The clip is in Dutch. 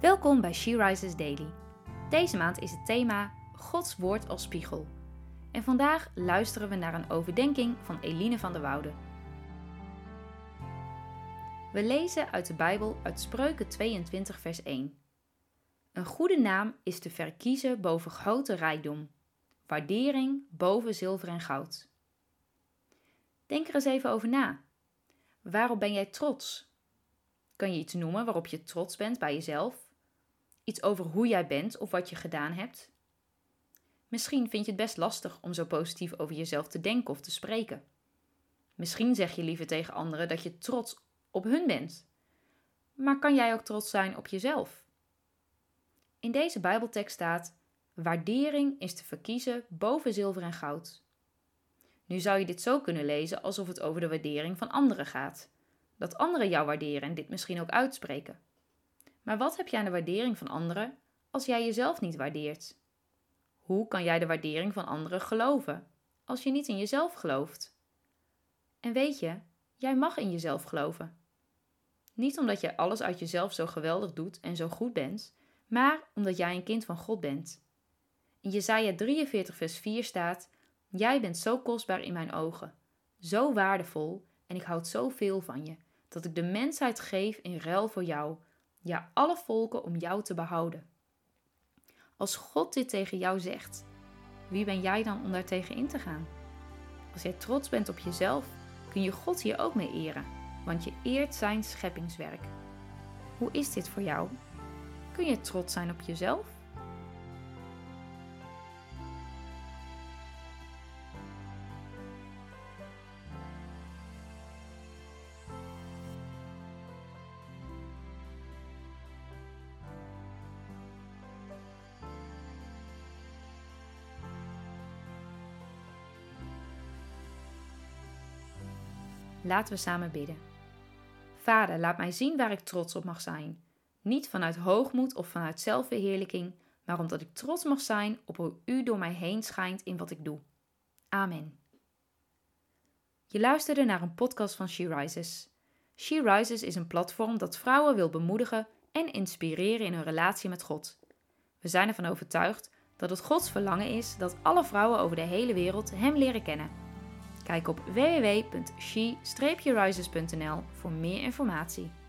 Welkom bij She Rises Daily. Deze maand is het thema Gods woord als spiegel. En vandaag luisteren we naar een overdenking van Eline van der Wouden. We lezen uit de Bijbel uit Spreuken 22 vers 1. Een goede naam is te verkiezen boven grote rijkdom. Waardering boven zilver en goud. Denk er eens even over na. Waarop ben jij trots? Kan je iets noemen waarop je trots bent bij jezelf? Iets over hoe jij bent of wat je gedaan hebt? Misschien vind je het best lastig om zo positief over jezelf te denken of te spreken. Misschien zeg je liever tegen anderen dat je trots op hun bent. Maar kan jij ook trots zijn op jezelf? In deze Bijbeltekst staat: waardering is te verkiezen boven zilver en goud. Nu zou je dit zo kunnen lezen alsof het over de waardering van anderen gaat. Dat anderen jou waarderen en dit misschien ook uitspreken. Maar wat heb je aan de waardering van anderen als jij jezelf niet waardeert? Hoe kan jij de waardering van anderen geloven als je niet in jezelf gelooft? En weet je, jij mag in jezelf geloven. Niet omdat jij alles uit jezelf zo geweldig doet en zo goed bent, maar omdat jij een kind van God bent. In Jesaja 43 vers 4 staat: jij bent zo kostbaar in mijn ogen, zo waardevol en ik houd zoveel van je, dat ik de mensheid geef in ruil voor jou, ja, alle volken om jou te behouden. Als God dit tegen jou zegt, wie ben jij dan om daar tegen in te gaan? Als jij trots bent op jezelf, kun je God hier ook mee eren, want je eert zijn scheppingswerk. Hoe is dit voor jou? Kun je trots zijn op jezelf? Laten we samen bidden. Vader, laat mij zien waar ik trots op mag zijn. Niet vanuit hoogmoed of vanuit zelfverheerlijking, maar omdat ik trots mag zijn op hoe U door mij heen schijnt in wat ik doe. Amen. Je luisterde naar een podcast van She Rises. She Rises is een platform dat vrouwen wil bemoedigen en inspireren in hun relatie met God. We zijn ervan overtuigd dat het Gods verlangen is dat alle vrouwen over de hele wereld Hem leren kennen. Kijk op www.she-rises.nl voor meer informatie.